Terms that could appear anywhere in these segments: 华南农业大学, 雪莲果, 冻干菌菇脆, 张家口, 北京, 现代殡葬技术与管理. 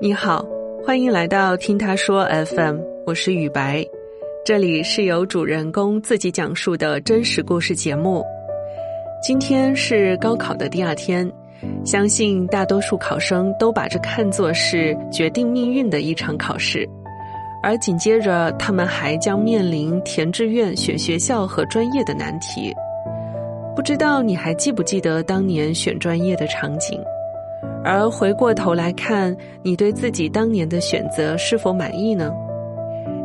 你好，欢迎来到听他说 FM， 我是雨白，这里是由主人公自己讲述的真实故事节目。今天是高考的第二天，相信大多数考生都把这看作是决定命运的一场考试，而紧接着他们还将面临填志愿、选学校和专业的难题。不知道你还记不记得当年选专业的场景？而回过头来看，你对自己当年的选择是否满意呢？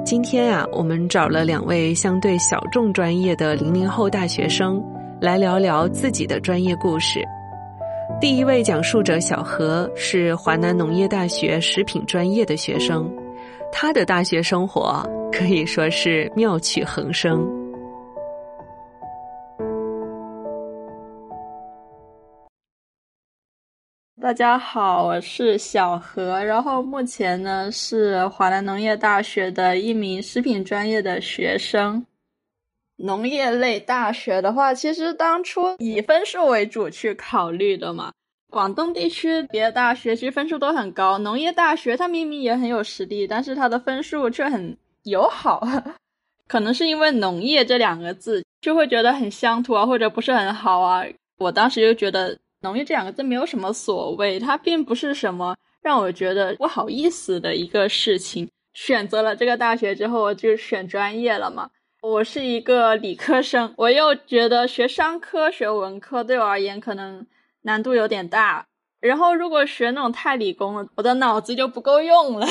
今天啊，我们找了两位相对小众专业的00后大学生，来聊聊自己的专业故事。第一位讲述者小何是华南农业大学食品专业的学生，他的大学生活可以说是妙趣横生。大家好，我是小何，然后目前呢是华南农业大学的一名食品专业的学生。农业类大学的话，其实当初以分数为主去考虑的嘛。广东地区别的大学其实分数都很高，农业大学它明明也很有实力，但是它的分数却很友好。可能是因为农业这两个字就会觉得很乡土啊，或者不是很好啊。我当时就觉得农业这两个字没有什么所谓，它并不是什么让我觉得不好意思的一个事情。选择了这个大学之后，我就选专业了嘛。我是一个理科生，我又觉得学商科、学文科对我而言可能难度有点大，然后如果学那种太理工了，我的脑子就不够用了。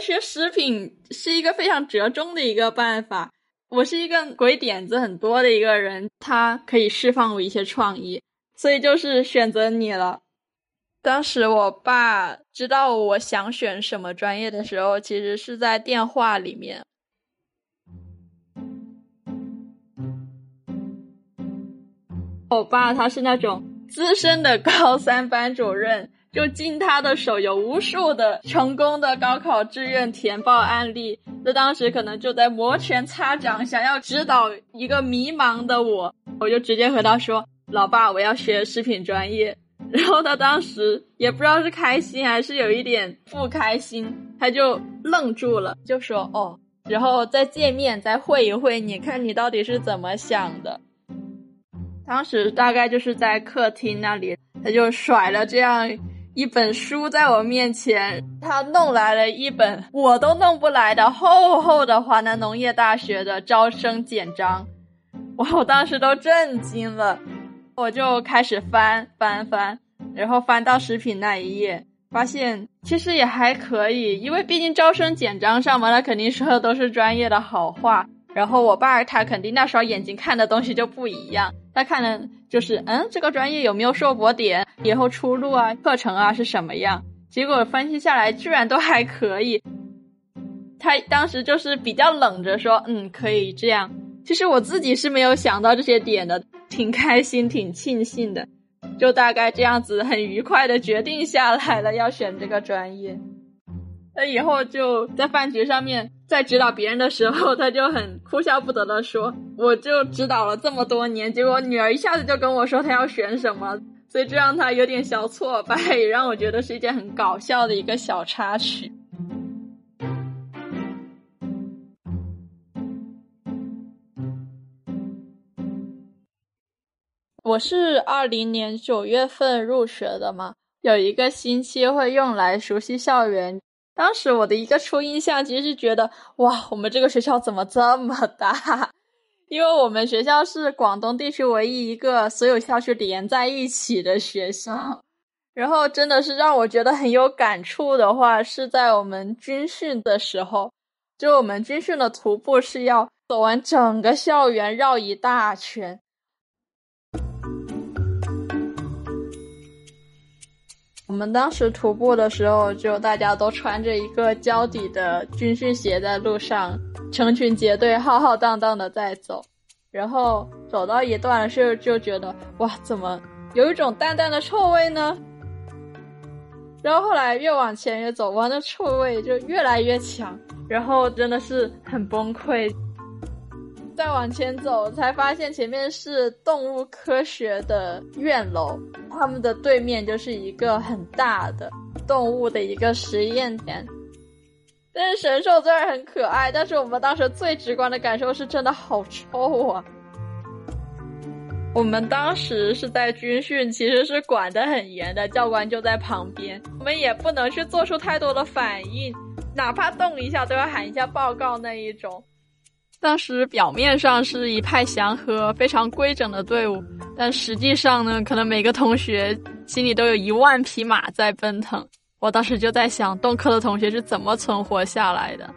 学食品是一个非常折中的一个办法。我是一个鬼点子很多的一个人，他可以释放我一些创意，所以就是选择你了。当时我爸知道我想选什么专业的时候，其实是在电话里面。我爸他是那种资深的高三班主任，就经他的手有无数的成功的高考志愿填报案例，那当时可能就在摩拳擦掌，想要指导一个迷茫的我。我就直接和他说，老爸，我要学食品专业。然后他当时也不知道是开心还是有一点不开心，他就愣住了，就说哦，然后再见面再会一会，你看你到底是怎么想的。当时大概就是在客厅那里，他就甩了这样一本书在我面前，他弄来了一本我都弄不来的厚厚的华南农业大学的招生简章。我当时都震惊了，我就开始翻，然后翻到食品那一页，发现其实也还可以，因为毕竟招生简章上嘛，他肯定说的都是专业的好话。然后我爸他肯定那时候眼睛看的东西就不一样，他看的就是这个专业有没有硕博点，以后出路啊、课程啊是什么样。结果分析下来居然都还可以，他当时就是比较冷着说可以这样。其实我自己是没有想到这些点的，挺开心挺庆幸的，就大概这样子很愉快的决定下来了要选这个专业。那以后就在饭局上面在指导别人的时候，他就很哭笑不得的说，我就指导了这么多年，结果女儿一下子就跟我说她要选什么，所以这让她有点小挫败，也让我觉得是一件很搞笑的一个小插曲。我是20年9月份入学的嘛，有一个星期会用来熟悉校园。当时我的一个初印象其实是觉得，哇，我们这个学校怎么这么大？因为我们学校是广东地区唯一一个所有校区连在一起的学校。然后真的是让我觉得很有感触的话，是在我们军训的时候，就我们军训的徒步是要走完整个校园绕一大圈。我们当时徒步的时候，就大家都穿着一个胶底的军训鞋在路上成群结队浩浩荡荡的在走，然后走到一段时就觉得，哇，怎么有一种淡淡的臭味呢？然后后来越往前越走完，那臭味就越来越强，然后真的是很崩溃。再往前走才发现前面是动物科学的院楼，他们的对面就是一个很大的动物的一个实验田。但是神兽虽然很可爱，但是我们当时最直观的感受是真的好臭啊。我们当时是在军训，其实是管得很严的，教官就在旁边，我们也不能去做出太多的反应，哪怕动一下都要喊一下报告那一种。当时表面上是一派祥和非常规整的队伍，但实际上呢，可能每个同学心里都有10000匹马在奔腾。我当时就在想，动科的同学是怎么存活下来的。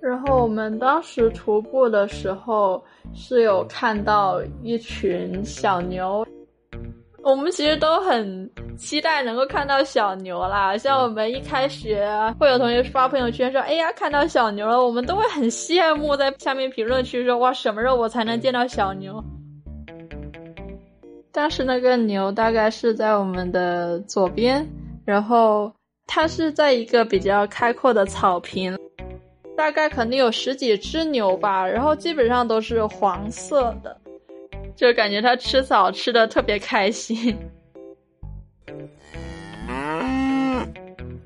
然后我们当时徒步的时候是有看到一群小牛，我们其实都很期待能够看到小牛啦。像我们一开学会有同学发朋友圈说，哎呀看到小牛了，我们都会很羡慕，在下面评论区说，哇什么时候我才能见到小牛。当时那个牛大概是在我们的左边，然后它是在一个比较开阔的草坪，大概肯定有10几只牛吧，然后基本上都是黄色的，就感觉它吃草吃得特别开心，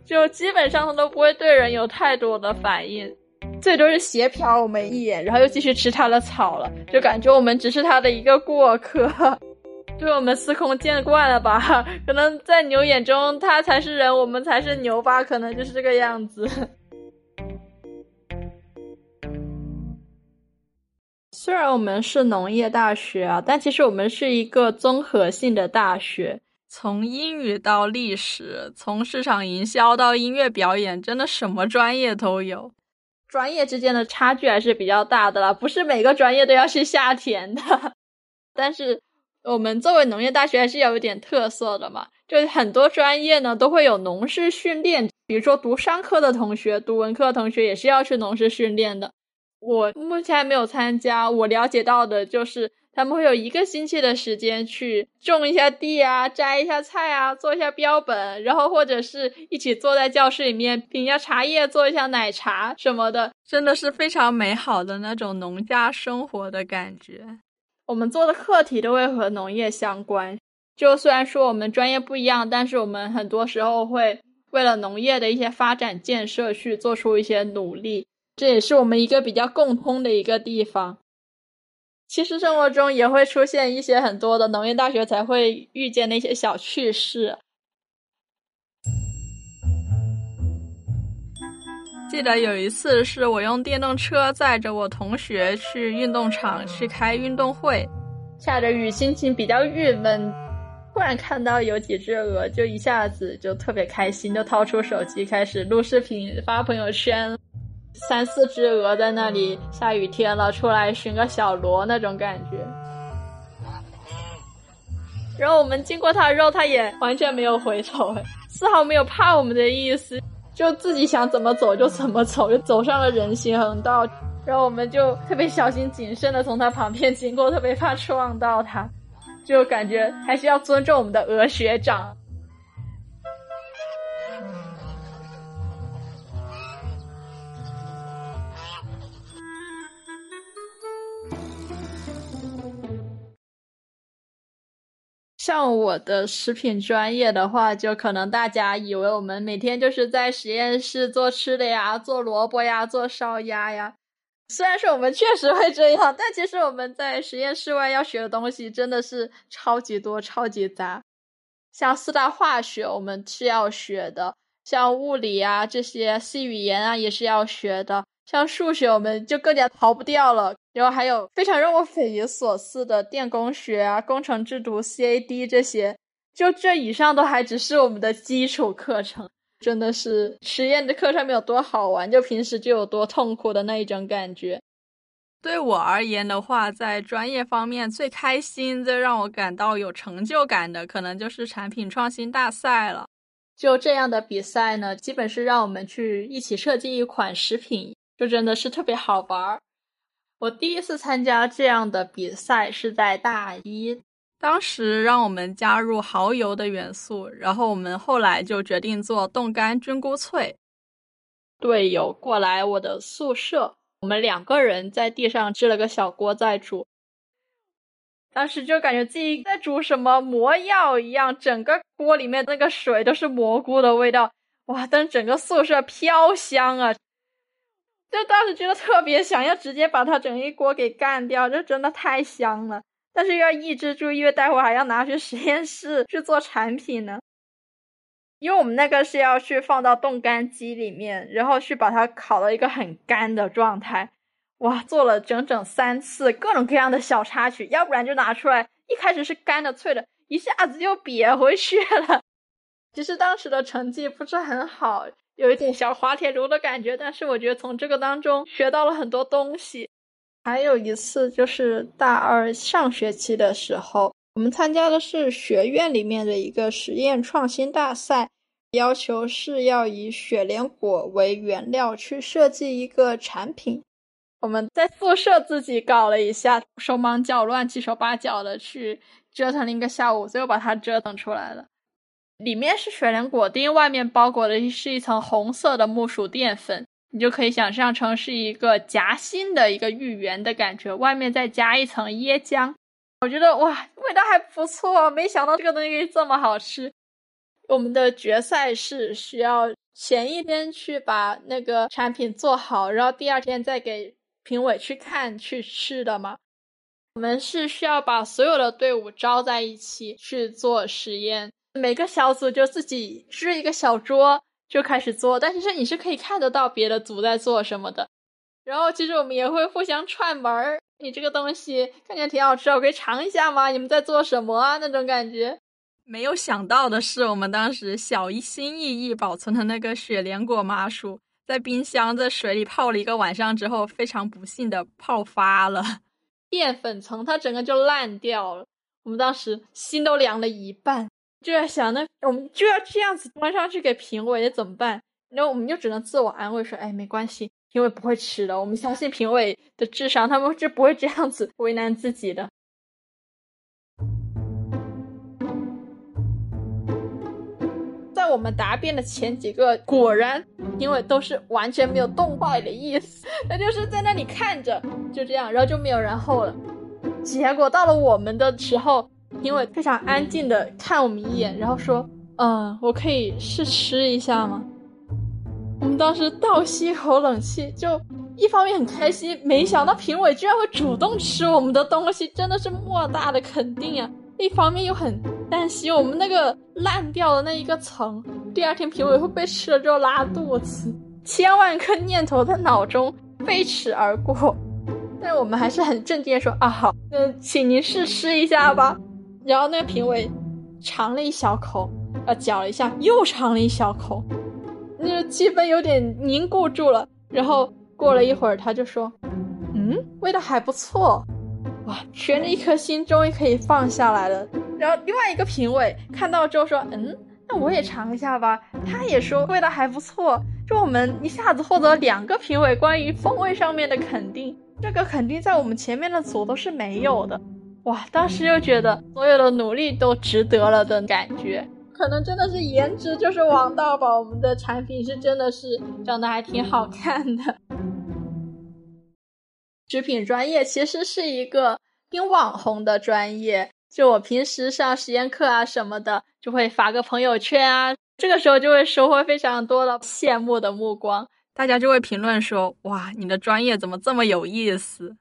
就基本上它都不会对人有太多的反应，最多是斜瞟我们一眼，然后又继续吃它的草了，就感觉我们只是它的一个过客。对，我们司空见惯了吧，可能在牛眼中它才是人，我们才是牛吧，可能就是这个样子。虽然我们是农业大学啊，但其实我们是一个综合性的大学，从英语到历史，从市场营销到音乐表演，真的什么专业都有。专业之间的差距还是比较大的啦，不是每个专业都要去下田的。但是我们作为农业大学还是有一点特色的嘛，就很多专业呢都会有农事训练，比如说读商科的同学、读文科的同学也是要去农事训练的。我目前还没有参加，我了解到的就是他们会有1个星期的时间去种一下地啊，摘一下菜啊，做一下标本，然后或者是一起坐在教室里面品一下茶叶，做一下奶茶什么的，真的是非常美好的那种农家生活的感觉。我们做的课题都会和农业相关，就虽然说我们专业不一样，但是我们很多时候会为了农业的一些发展建设去做出一些努力，这也是我们一个比较共通的一个地方。其实生活中也会出现一些很多的农业大学才会遇见的一些小趣事。记得有一次是我用电动车载着我同学去运动场去开运动会，下着雨，心情比较郁闷，突然看到有几只鹅，就一下子就特别开心，就掏出手机开始录视频发朋友圈，3-4只鹅在那里，下雨天了出来寻个小螺那种感觉。然后我们经过它的肉，它也完全没有回头，丝毫没有怕我们的意思，就自己想怎么走就怎么走，就走上了人行横道。然后我们就特别小心谨慎的从它旁边经过，特别怕撞到它，就感觉还是要尊重我们的鹅学长。像我的食品专业的话，就可能大家以为我们每天就是在实验室做吃的呀，做萝卜呀，做烧鸭呀。虽然说我们确实会这样，但其实我们在实验室外要学的东西真的是超级多、超级杂。像4大化学我们是要学的，像物理啊这些 C 语言啊也是要学的，像数学我们就更加逃不掉了。然后还有非常让我匪夷所思的电工学啊、工程制图、CAD 这些，就这以上都还只是我们的基础课程，真的是实验的课上面有多好玩，就平时就有多痛苦的那一种感觉。对我而言的话，在专业方面最开心、最让我感到有成就感的，可能就是产品创新大赛了。就这样的比赛呢，基本是让我们去一起设计一款食品，就真的是特别好玩。我第一次参加这样的比赛是在大1，当时让我们加入蚝油的元素，然后我们后来就决定做冻干菌菇脆。队友过来我的宿舍，我们2个人在地上支了个小锅在煮，当时就感觉自己在煮什么魔药一样，整个锅里面那个水都是蘑菇的味道，哇，但整个宿舍飘香啊，就当时觉得特别想要直接把它整一锅给干掉，这真的太香了，但是又要抑制住，因为待会还要拿去实验室去做产品呢，因为我们那个是要去放到冻干机里面，然后去把它烤到一个很干的状态。哇，做了整整3次各种各样的小插曲，要不然就拿出来，一开始是干的脆的，一下子就瘪回去了。其实当时的成绩不是很好，有一点小滑铁卢的感觉，但是我觉得从这个当中学到了很多东西。还有一次就是大2上学期的时候，我们参加的是学院里面的一个实验创新大赛，要求是要以雪莲果为原料去设计一个产品。我们在宿舍自己搞了一下，手忙脚乱七手八脚的去折腾了一个下午，最后把它折腾出来了。里面是雪莲果丁，外面包裹的是一层红色的木薯淀粉，你就可以想象成是一个夹心的一个芋圆的感觉，外面再加一层椰浆。我觉得哇，味道还不错，没想到这个东西这么好吃。我们的决赛是需要前一天去把那个产品做好，然后第二天再给评委去看去吃的嘛，我们是需要把所有的队伍招在一起去做实验，每个小组就自己支一个小桌就开始做，但是你是可以看得到别的组在做什么的，然后其实我们也会互相串门，你这个东西看起来挺好吃，我可以尝一下吗？你们在做什么啊？那种感觉。没有想到的是，我们当时小心翼翼保存的那个雪莲果麻薯在冰箱在水里泡了一个晚上之后，非常不幸的泡发了，淀粉层它整个就烂掉了。我们当时心都凉了一半，就在想那我们就要这样子端上去给评委怎么办，然后我们就只能自我安慰说，哎，没关系，评委不会吃的，我们相信评委的智商，他们就不会这样子为难自己的。我们答辩的前几个果然评委都是完全没有动话里的意思，那就是在那里看着就这样，然后就没有然后了。结果到了我们的时候，评委非常安静的看我们一眼，然后说我可以试吃一下吗？我们当时倒吸一口冷气，就一方面很开心，没想到评委居然会主动吃我们的东西，真的是莫大的肯定啊，一方面又很担心我们那个烂掉的那一个层第二天评委会被吃了之后拉肚子，1000万个念头在脑中飞驰而过，但是我们还是很镇定地说，啊，好，那请您试吃一下吧。然后那个评委尝了一小口，嚼了一下，又尝了一小口，那气氛有点凝固住了，然后过了一会儿他就说，味道还不错。哇，悬着一颗心终于可以放下来了。然后另外一个评委看到之后说，那我也尝一下吧，他也说味道还不错，就我们一下子获得2个评委关于风味上面的肯定，这个肯定在我们前面的组都是没有的。哇，当时就觉得所有的努力都值得了的感觉，可能真的是颜值就是王道吧，我们的产品是真的是长得还挺好看的。食品专业其实是一个挺网红的专业，就我平时上实验课啊什么的，就会发个朋友圈啊，这个时候就会收获非常多的羡慕的目光，大家就会评论说，哇，你的专业怎么这么有意思。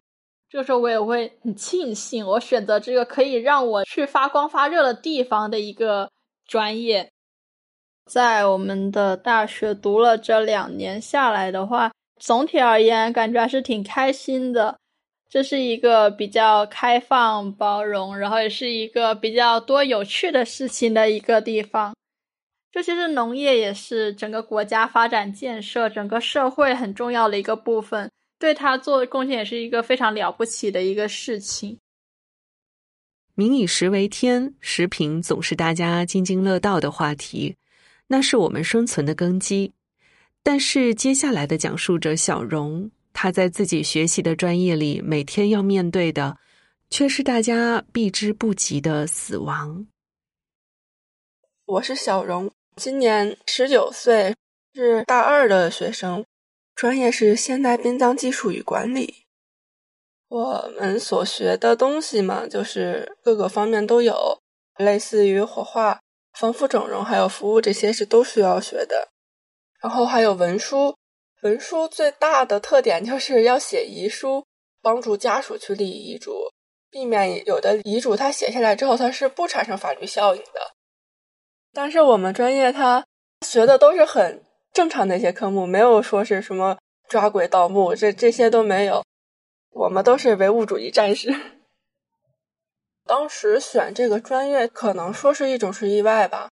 这时候我也会很庆幸我选择这个可以让我去发光发热的地方的一个专业。在我们的大学读了这2年下来的话，总体而言感觉还是挺开心的，这是一个比较开放包容，然后也是一个比较多有趣的事情的一个地方。这其实农业也是整个国家发展建设整个社会很重要的一个部分，对它做贡献也是一个非常了不起的一个事情。民以食为天，食品总是大家津津乐道的话题，那是我们生存的根基。但是接下来的讲述者小荣，他在自己学习的专业里每天要面对的却是大家避之不及的死亡。我是小荣，今年19岁，是大2的学生，专业是现代殡葬技术与管理。我们所学的东西嘛，就是各个方面都有，类似于火化、防腐整容还有服务，这些是都需要学的。然后还有文书，文书最大的特点就是要写遗书，帮助家属去立遗嘱，避免有的遗嘱它写下来之后它是不产生法律效应的。但是我们专业它学的都是很正常的一些科目，没有说是什么抓鬼盗墓，这些都没有，我们都是唯物主义战士。当时选这个专业可能说是一种是意外吧，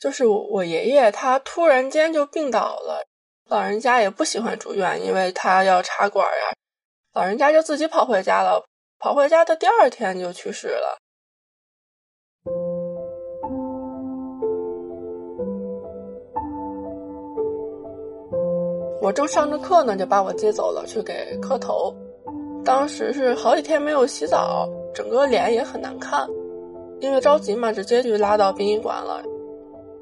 就是我爷爷他突然间就病倒了，老人家也不喜欢住院，因为他要插管啊，老人家就自己跑回家了，跑回家的第二天就去世了。我正上着课呢，就把我接走了去给磕头，当时是好几天没有洗澡，整个脸也很难看，因为着急嘛，直接就拉到殡仪馆了。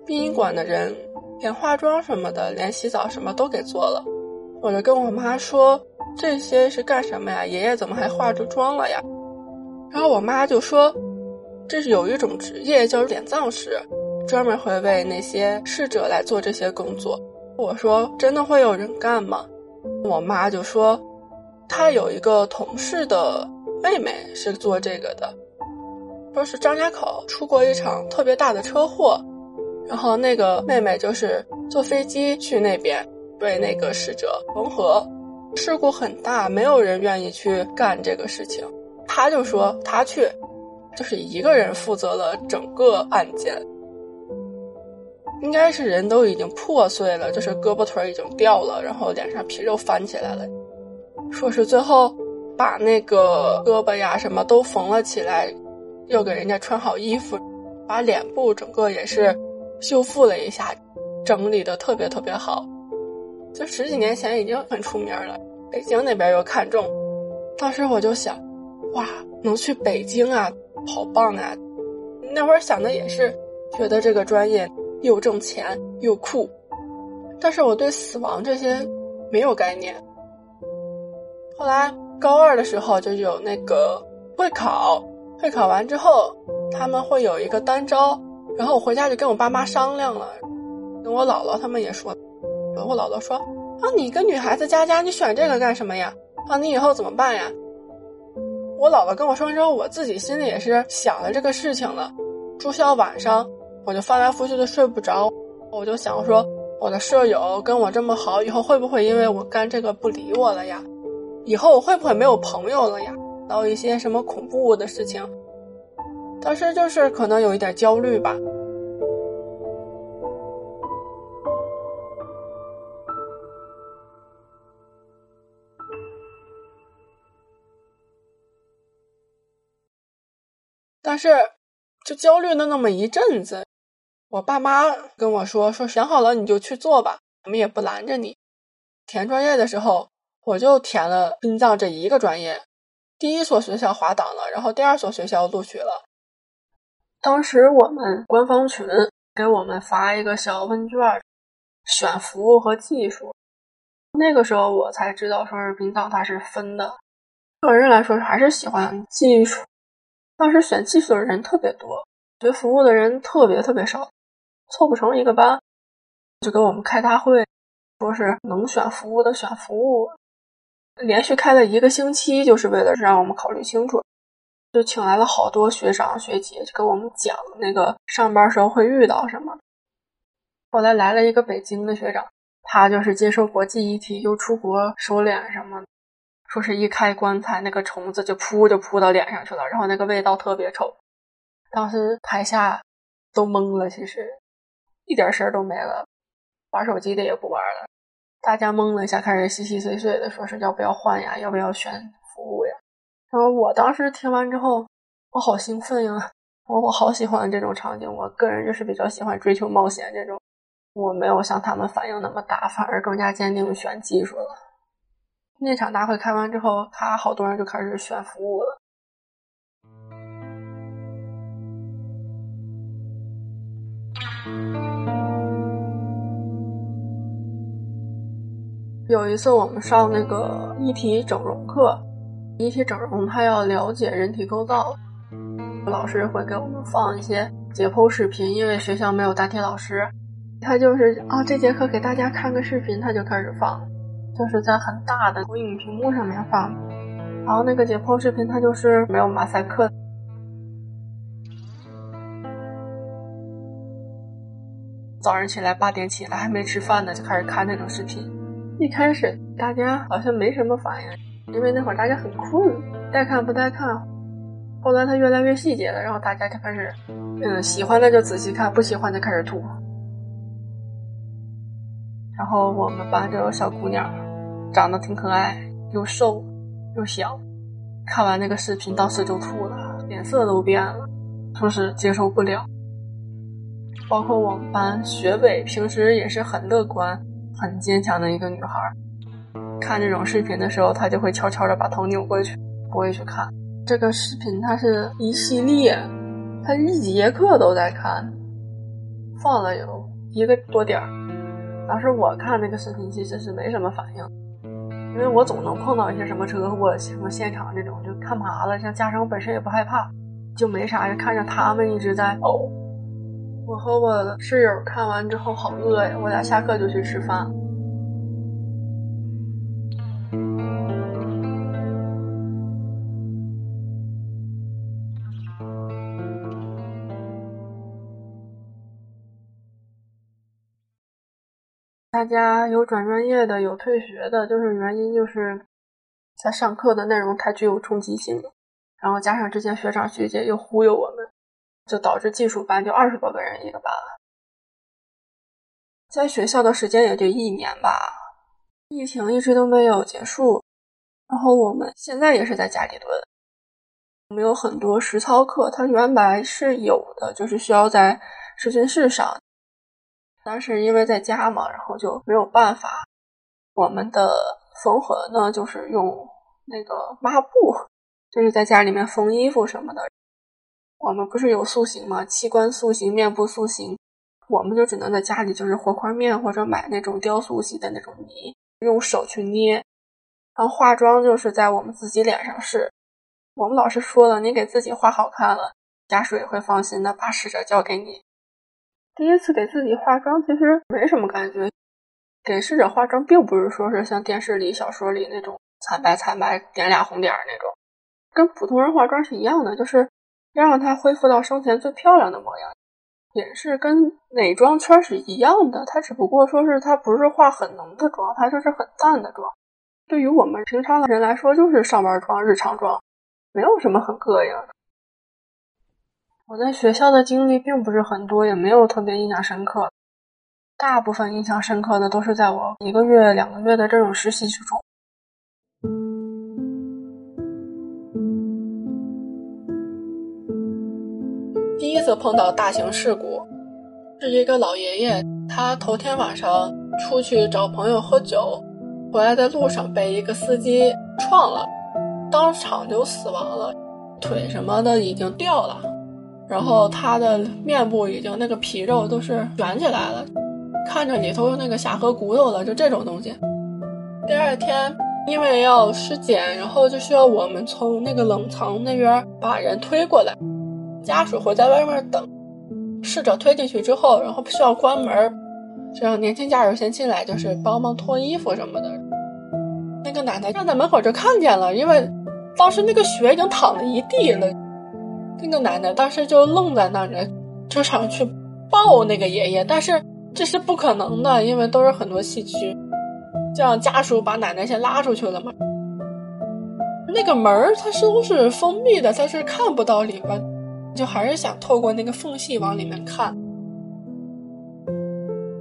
殡仪馆的人连化妆什么的，连洗澡什么都给做了。我就跟我妈说，这些是干什么呀？爷爷怎么还化着妆了呀？然后我妈就说，这是有一种职业叫殓葬师，专门会为那些逝者来做这些工作。我说，真的会有人干吗？我妈就说，他有一个同事的妹妹是做这个的，说是张家口出过一场特别大的车祸，然后那个妹妹就是坐飞机去那边为那个逝者缝合，事故很大，没有人愿意去干这个事情，她就说她去，就是一个人负责了整个案件。应该是人都已经破碎了，就是胳膊腿已经掉了，然后脸上皮肉翻起来了，说是最后把那个胳膊呀什么都缝了起来，又给人家穿好衣服，把脸部整个也是修复了一下，整理的特别特别好。就十几年前已经很出名了，北京那边又看中，当时我就想，哇，能去北京啊，好棒啊。那会儿想的也是觉得这个专业又挣钱又酷，但是我对死亡这些没有概念。后来高二的时候就有那个会考，会考完之后他们会有一个单招，然后我回家就跟我爸妈商量了，跟我姥姥他们也说，然后我姥姥说，啊，你跟女孩子家你选这个干什么呀？啊，你以后怎么办呀？我姥姥跟我说之后，我自己心里也是想了这个事情了。住校晚上我就翻来覆去的睡不着，我就想说，我的舍友跟我这么好，以后会不会因为我干这个不理我了呀？以后我会不会没有朋友了呀？到一些什么恐怖的事情，当时就是可能有一点焦虑吧。但是就焦虑了那么一阵子，我爸妈跟我说想好了你就去做吧，我们也不拦着你。填专业的时候我就填了殡葬这一个专业，第一所学校滑档了，然后第二所学校录取了。当时我们官方群给我们发一个小问卷，选服务和技术。那个时候我才知道说是殡葬它是分的，个人来说还是喜欢技术。当时选技术的人特别多，学服务的人特别特别少，凑不成一个班。就给我们开大会，说是能选服务的选服务，连续开了一个星期，就是为了让我们考虑清楚，就请来了好多学长学姐，就跟我们讲那个上班时候会遇到什么。后来来了一个北京的学长，他就是接受国际议题，又出国收敛什么，说是一开棺材那个虫子就扑到脸上去了，然后那个味道特别臭，当时台下都懵了，其实一点事儿都没了，玩手机的也不玩了。大家懵了一下，开始稀稀碎碎的说是要不要换呀，要不要选服务呀。然后我当时听完之后我好兴奋呀，我好喜欢这种场景，我个人就是比较喜欢追求冒险这种，我没有像他们反应那么大，反而更加坚定选技术了。那场大会开完之后，他好多人就开始选服务了。有一次我们上那个议题整容课，机体整容它要了解人体构造，老师会给我们放一些解剖视频，因为学校没有大体老师，他就是这节课给大家看个视频，他就开始放，就是在很大的投影屏幕上面放，然后那个解剖视频它就是没有马赛克。早上起来8点起来还没吃饭呢，就开始看那种视频。一开始大家好像没什么反应，因为那会儿大家很困，带看不带看。后来它越来越细节了，然后大家就开始喜欢的就仔细看，不喜欢就开始吐。然后我们班就有小姑娘，长得挺可爱，又瘦又小，看完那个视频当时就吐了，脸色都变了，说是接受不了。包括我们班学委平时也是很乐观很坚强的一个女孩，看这种视频的时候她就会悄悄地把头扭过去，不会去看这个视频。它是一系列，她一节课都在看，放了有1个多点。当时我看那个视频其实是没什么反应，因为我总能碰到一些什么车祸什么现场这种，就看麻了，像加上我本身也不害怕，就没啥，就看着他们一直在我和我的室友看完之后好饿呀，我俩下课就去吃饭。大家有转专业的，有退学的，就是原因就是在上课的内容太具有冲击性了，然后加上之前学长学姐又忽悠我们，就导致技术班就20多个人一个班，在学校的时间也就1年吧，疫情一直都没有结束，然后我们现在也是在家里蹲。我们有很多实操课，它原来是有的，就是需要在实训室上，但是因为在家嘛，然后就没有办法。我们的缝合呢，就是用那个抹布，就是在家里面缝衣服什么的。我们不是有塑形吗？器官塑形、面部塑形，我们就只能在家里就是和块面或者买那种雕塑系的那种泥，用手去捏。然后化妆就是在我们自己脸上试。我们老师说了，你给自己画好看了，家属也会放心的把使者交给你。第一次给自己化妆其实没什么感觉，给使者化妆并不是说是像电视里小说里那种惨白惨白点俩红点那种，跟普通人化妆是一样的，就是让她恢复到生前最漂亮的模样，也是跟美妆圈是一样的，她只不过说是她不是化很浓的妆，她就是很淡的妆。对于我们平常的人来说，就是上班妆、日常妆，没有什么很膈应的。我在学校的经历并不是很多，也没有特别印象深刻，大部分印象深刻的都是在我1个月、2个月的这种实习之中。第一次碰到大型事故，是一个老爷爷，他头天晚上出去找朋友喝酒，回来在路上被一个司机撞了，当场就死亡了，腿什么的已经掉了，然后他的面部已经那个皮肉都是卷起来了，看着里头那个下颌骨头了，就这种东西。第二天因为要尸检，然后就需要我们从那个冷藏那边把人推过来，家属会在外面等，逝者推进去之后，然后需要关门，这样年轻家属先进来，就是帮忙脱衣服什么的。那个奶奶站在门口就看见了，因为当时那个血已经淌了一地了，那个奶奶当时就愣在那里，就想去抱那个爷爷，但是这是不可能的，因为都是很多细菌，这样家属把奶奶先拉出去了嘛。那个门它都是封闭的，它是看不到里边，就还是想透过那个缝隙往里面看。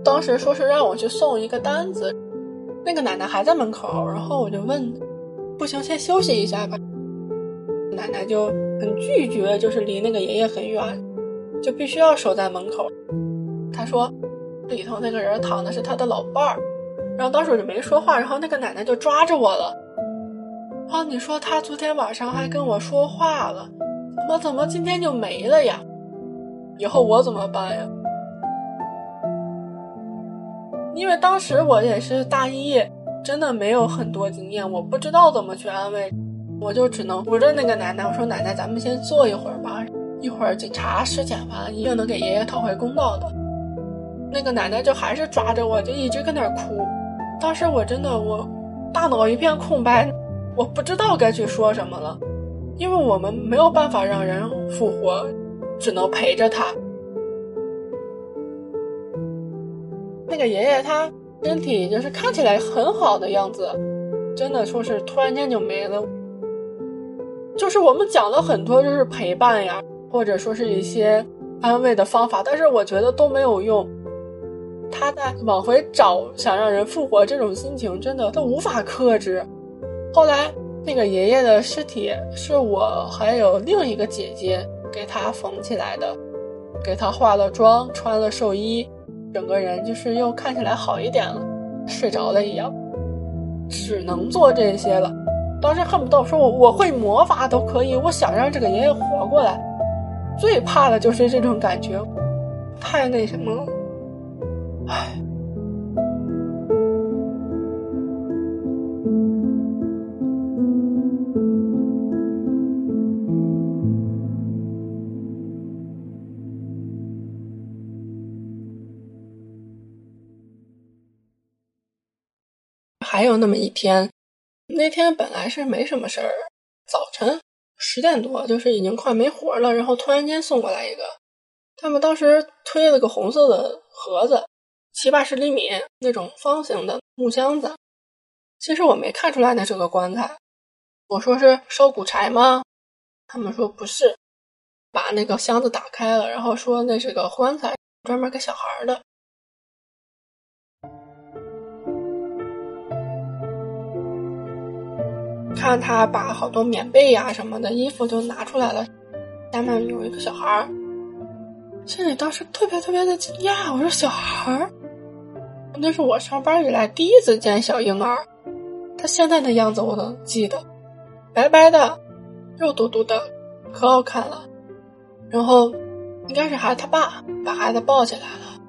当时说是让我去送一个单子，那个奶奶还在门口，然后我就问不行先休息一下吧，奶奶就很拒绝，就是离那个爷爷很远，就必须要守在门口。她说里头那个人躺的是她的老伴儿，然后当时我就没说话，然后那个奶奶就抓着我了，然后你说她昨天晚上还跟我说话了，怎么今天就没了呀？以后我怎么办呀？因为当时我也是大一，真的没有很多经验，我不知道怎么去安慰。我就只能扶着那个奶奶，我说奶奶咱们先坐一会儿吧，一会儿警察尸检完一定能给爷爷讨回公道的。那个奶奶就还是抓着我，就一直跟那儿哭。当时我真的，我大脑一片空白，我不知道该去说什么了，因为我们没有办法让人复活，只能陪着他。那个爷爷他身体就是看起来很好的样子，真的说是突然间就没了。就是我们讲了很多就是陪伴呀，或者说是一些安慰的方法，但是我觉得都没有用。他在往回找想让人复活这种心情真的都无法克制。后来那个爷爷的尸体是我还有另一个姐姐给他缝起来的，给他化了妆，穿了寿衣，整个人就是又看起来好一点了，睡着了一样。只能做这些了，当时恨不得说我会魔法都可以，我想让这个爷爷活过来。最怕的就是这种感觉，太那什么了。唉，还有那么一天，那天本来是没什么事儿，早晨10点多，就是已经快没活了，然后突然间送过来一个，他们当时推了个红色的盒子，7、8十厘米那种方形的木箱子。其实我没看出来那是个棺材，我说是烧骨柴吗？他们说不是，把那个箱子打开了，然后说那是个棺材，专门给小孩的。看他把好多棉被呀什么的衣服就拿出来了，下面有一个小孩，心里当时特别特别的惊讶。我说小孩，那是我上班以来第一次见小婴儿，他现在的样子我都记得，白白的肉嘟嘟的，可好看了。然后应该是孩子他爸把孩子抱起来了，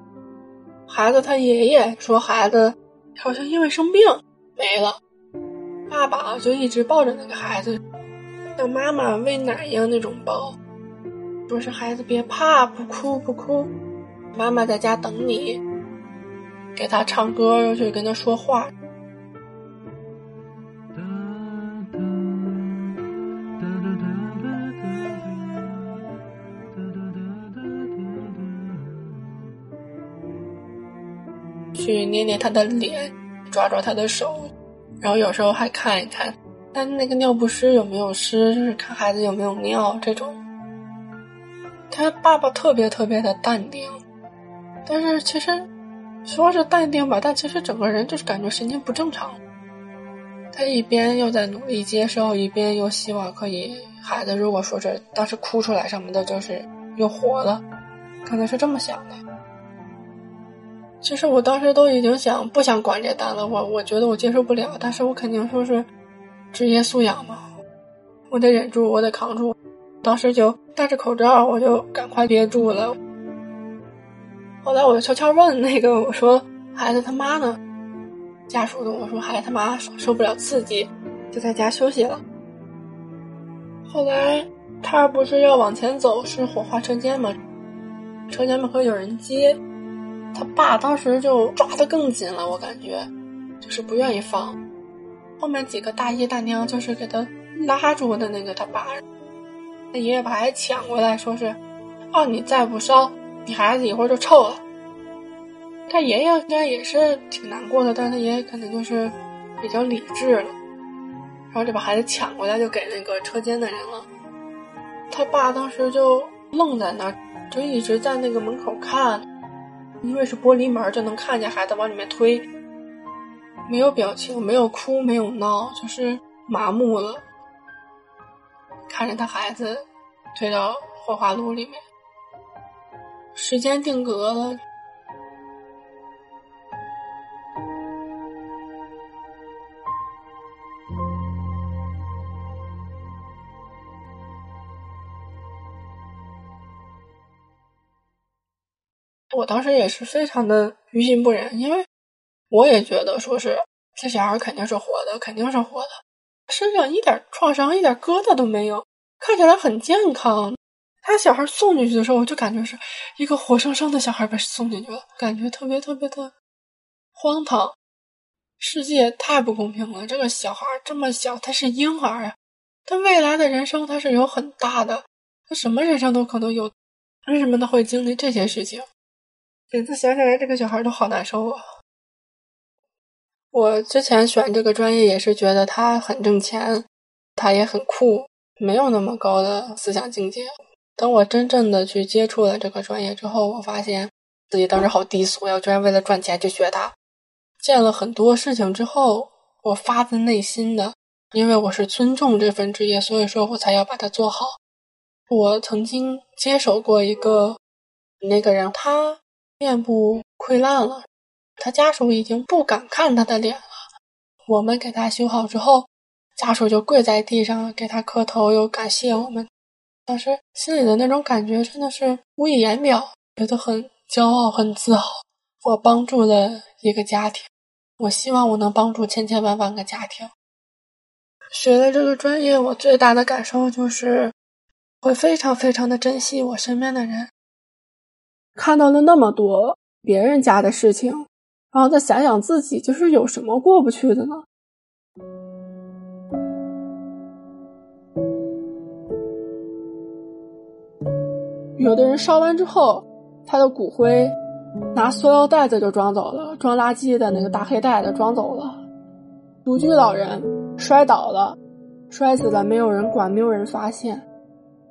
孩子他爷爷说孩子好像因为生病没了，爸爸就一直抱着那个孩子，像妈妈喂奶一样那种抱，说是孩子别怕，不哭不哭，妈妈在家等你，给他唱歌，就跟他说话。去捏捏他的脸，抓抓他的手，然后有时候还看一看他那个尿不湿有没有湿，就是看孩子有没有尿这种。他爸爸特别特别的淡定，但是其实说是淡定吧，但其实整个人就是感觉神经不正常。他一边又在努力接受，一边又希望可以孩子如果说是当时哭出来什么的，就是又活了，可能是这么想的。其实我当时都已经想不想管这单了，我觉得我接受不了，但是我肯定说是职业素养嘛，我得忍住，我得扛住。当时就戴着口罩，我就赶快憋住了。后来我就悄悄问那个，我说孩子他妈呢？家属的，我说孩子他妈受不了刺激，就在家休息了。后来他不是要往前走，是火化车间嘛，车间门口有人接。他爸当时就抓得更紧了，我感觉就是不愿意放，后面几个大姨大娘就是给他拉住的那个他爸，那爷爷把还抢过来说是你再不烧你孩子一会儿就臭了。他爷爷应该也是挺难过的，但是他爷爷可能就是比较理智了，然后就把孩子抢过来就给那个车间的人了。他爸当时就愣在那儿，就一直在那个门口看，因为是玻璃门就能看见孩子往里面推，没有表情，没有哭，没有闹，就是麻木了，看着他孩子推到火化炉里面。时间定格了，我当时也是非常的于心不忍，因为我也觉得说是这小孩肯定是活的，肯定是活的，身上一点创伤、一点疙瘩都没有，看起来很健康。他小孩送进去的时候，我就感觉是一个活生生的小孩被送进去了，感觉特别特别的荒唐。世界太不公平了，这个小孩这么小，他是婴儿啊，他未来的人生他是有很大的，他什么人生都可能有，为什么他会经历这些事情？每次想起来这个小孩都好难受啊。我之前选这个专业也是觉得他很挣钱，他也很酷，没有那么高的思想境界。等我真正的去接触了这个专业之后，我发现自己当时好低俗呀！我居然为了赚钱去学它。见了很多事情之后，我发自内心的，因为我是尊重这份职业，所以说我才要把它做好。我曾经接手过一个那个人，他面部溃烂了，他家属已经不敢看他的脸了。我们给他修好之后，家属就跪在地上给他磕头，又感谢我们。当时心里的那种感觉真的是无以言表，觉得很骄傲很自豪，我帮助了一个家庭，我希望我能帮助千千万万个家庭。学了这个专业，我最大的感受就是会非常非常的珍惜我身边的人。看到了那么多别人家的事情，然后再想想自己就是有什么过不去的呢？有的人烧完之后，他的骨灰拿塑料袋子就装走了，装垃圾的那个大黑袋子装走了。独居老人摔倒了，摔死了，没有人管，没有人发现，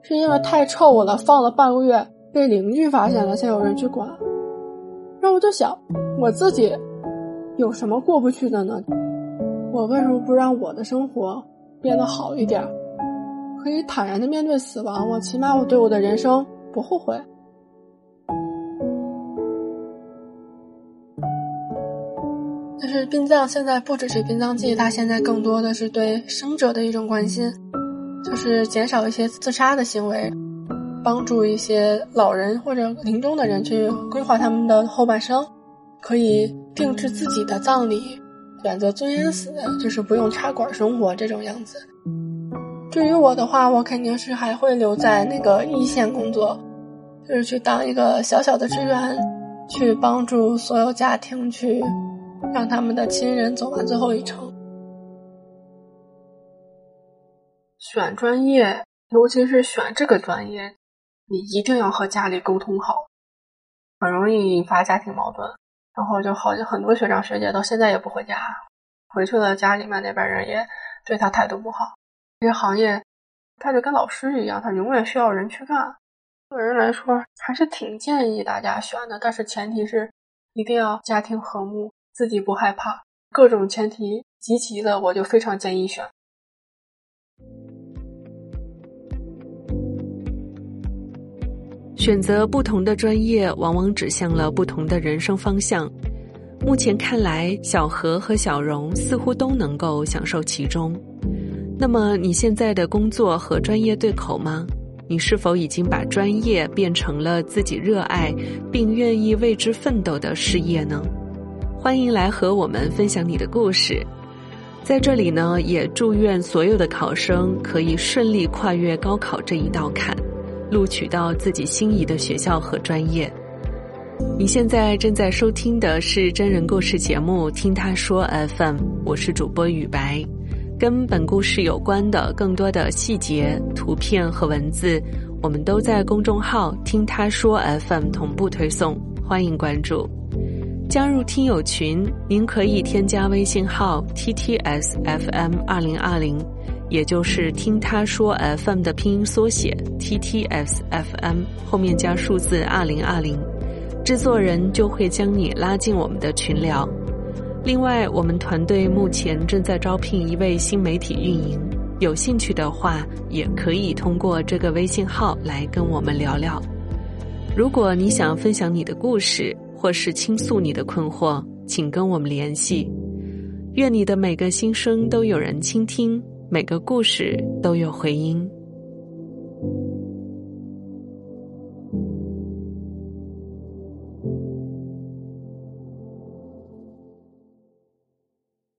是因为太臭了，放了半个月被邻居发现了才有人去管。然后我就想，我自己有什么过不去的呢？我为什么不让我的生活变得好一点，可以坦然的面对死亡？我起码我对我的人生不后悔。但是殡葬现在不只是殡葬季，它现在更多的是对生者的一种关心，就是减少一些自杀的行为，帮助一些老人或者临终的人去规划他们的后半生，可以定制自己的葬礼，选择尊严死，就是不用插管生活这种样子。至于我的话，我肯定是还会留在那个一线工作，就是去当一个小小的职员，去帮助所有家庭，去让他们的亲人走完最后一程。选专业，尤其是选这个专业，你一定要和家里沟通好，很容易引发家庭矛盾。然后就好像很多学长学姐到现在也不回家，回去了家里面那边人也对他态度不好。这行业他就跟老师一样，他永远需要人去干。个人来说还是挺建议大家选的，但是前提是一定要家庭和睦，自己不害怕，各种前提集齐了，我就非常建议选。选择不同的专业往往指向了不同的人生方向，目前看来小何和小荣似乎都能够享受其中。那么你现在的工作和专业对口吗？你是否已经把专业变成了自己热爱并愿意为之奋斗的事业呢？欢迎来和我们分享你的故事。在这里呢，也祝愿所有的考生可以顺利跨越高考这一道坎，录取到自己心仪的学校和专业。你现在正在收听的是真人故事节目《听他说 FM》，我是主播雨白。跟本故事有关的更多的细节、图片和文字，我们都在公众号“听他说 FM” 同步推送，欢迎关注。加入听友群，您可以添加微信号 ttsfm2020， 也就是“听他说 FM” 的拼音缩写 ttsfm， 后面加数字2020，制作人就会将你拉进我们的群聊。另外，我们团队目前正在招聘一位新媒体运营，有兴趣的话也可以通过这个微信号来跟我们聊聊。如果你想分享你的故事或是倾诉你的困惑，请跟我们联系。愿你的每个心声都有人倾听，每个故事都有回音。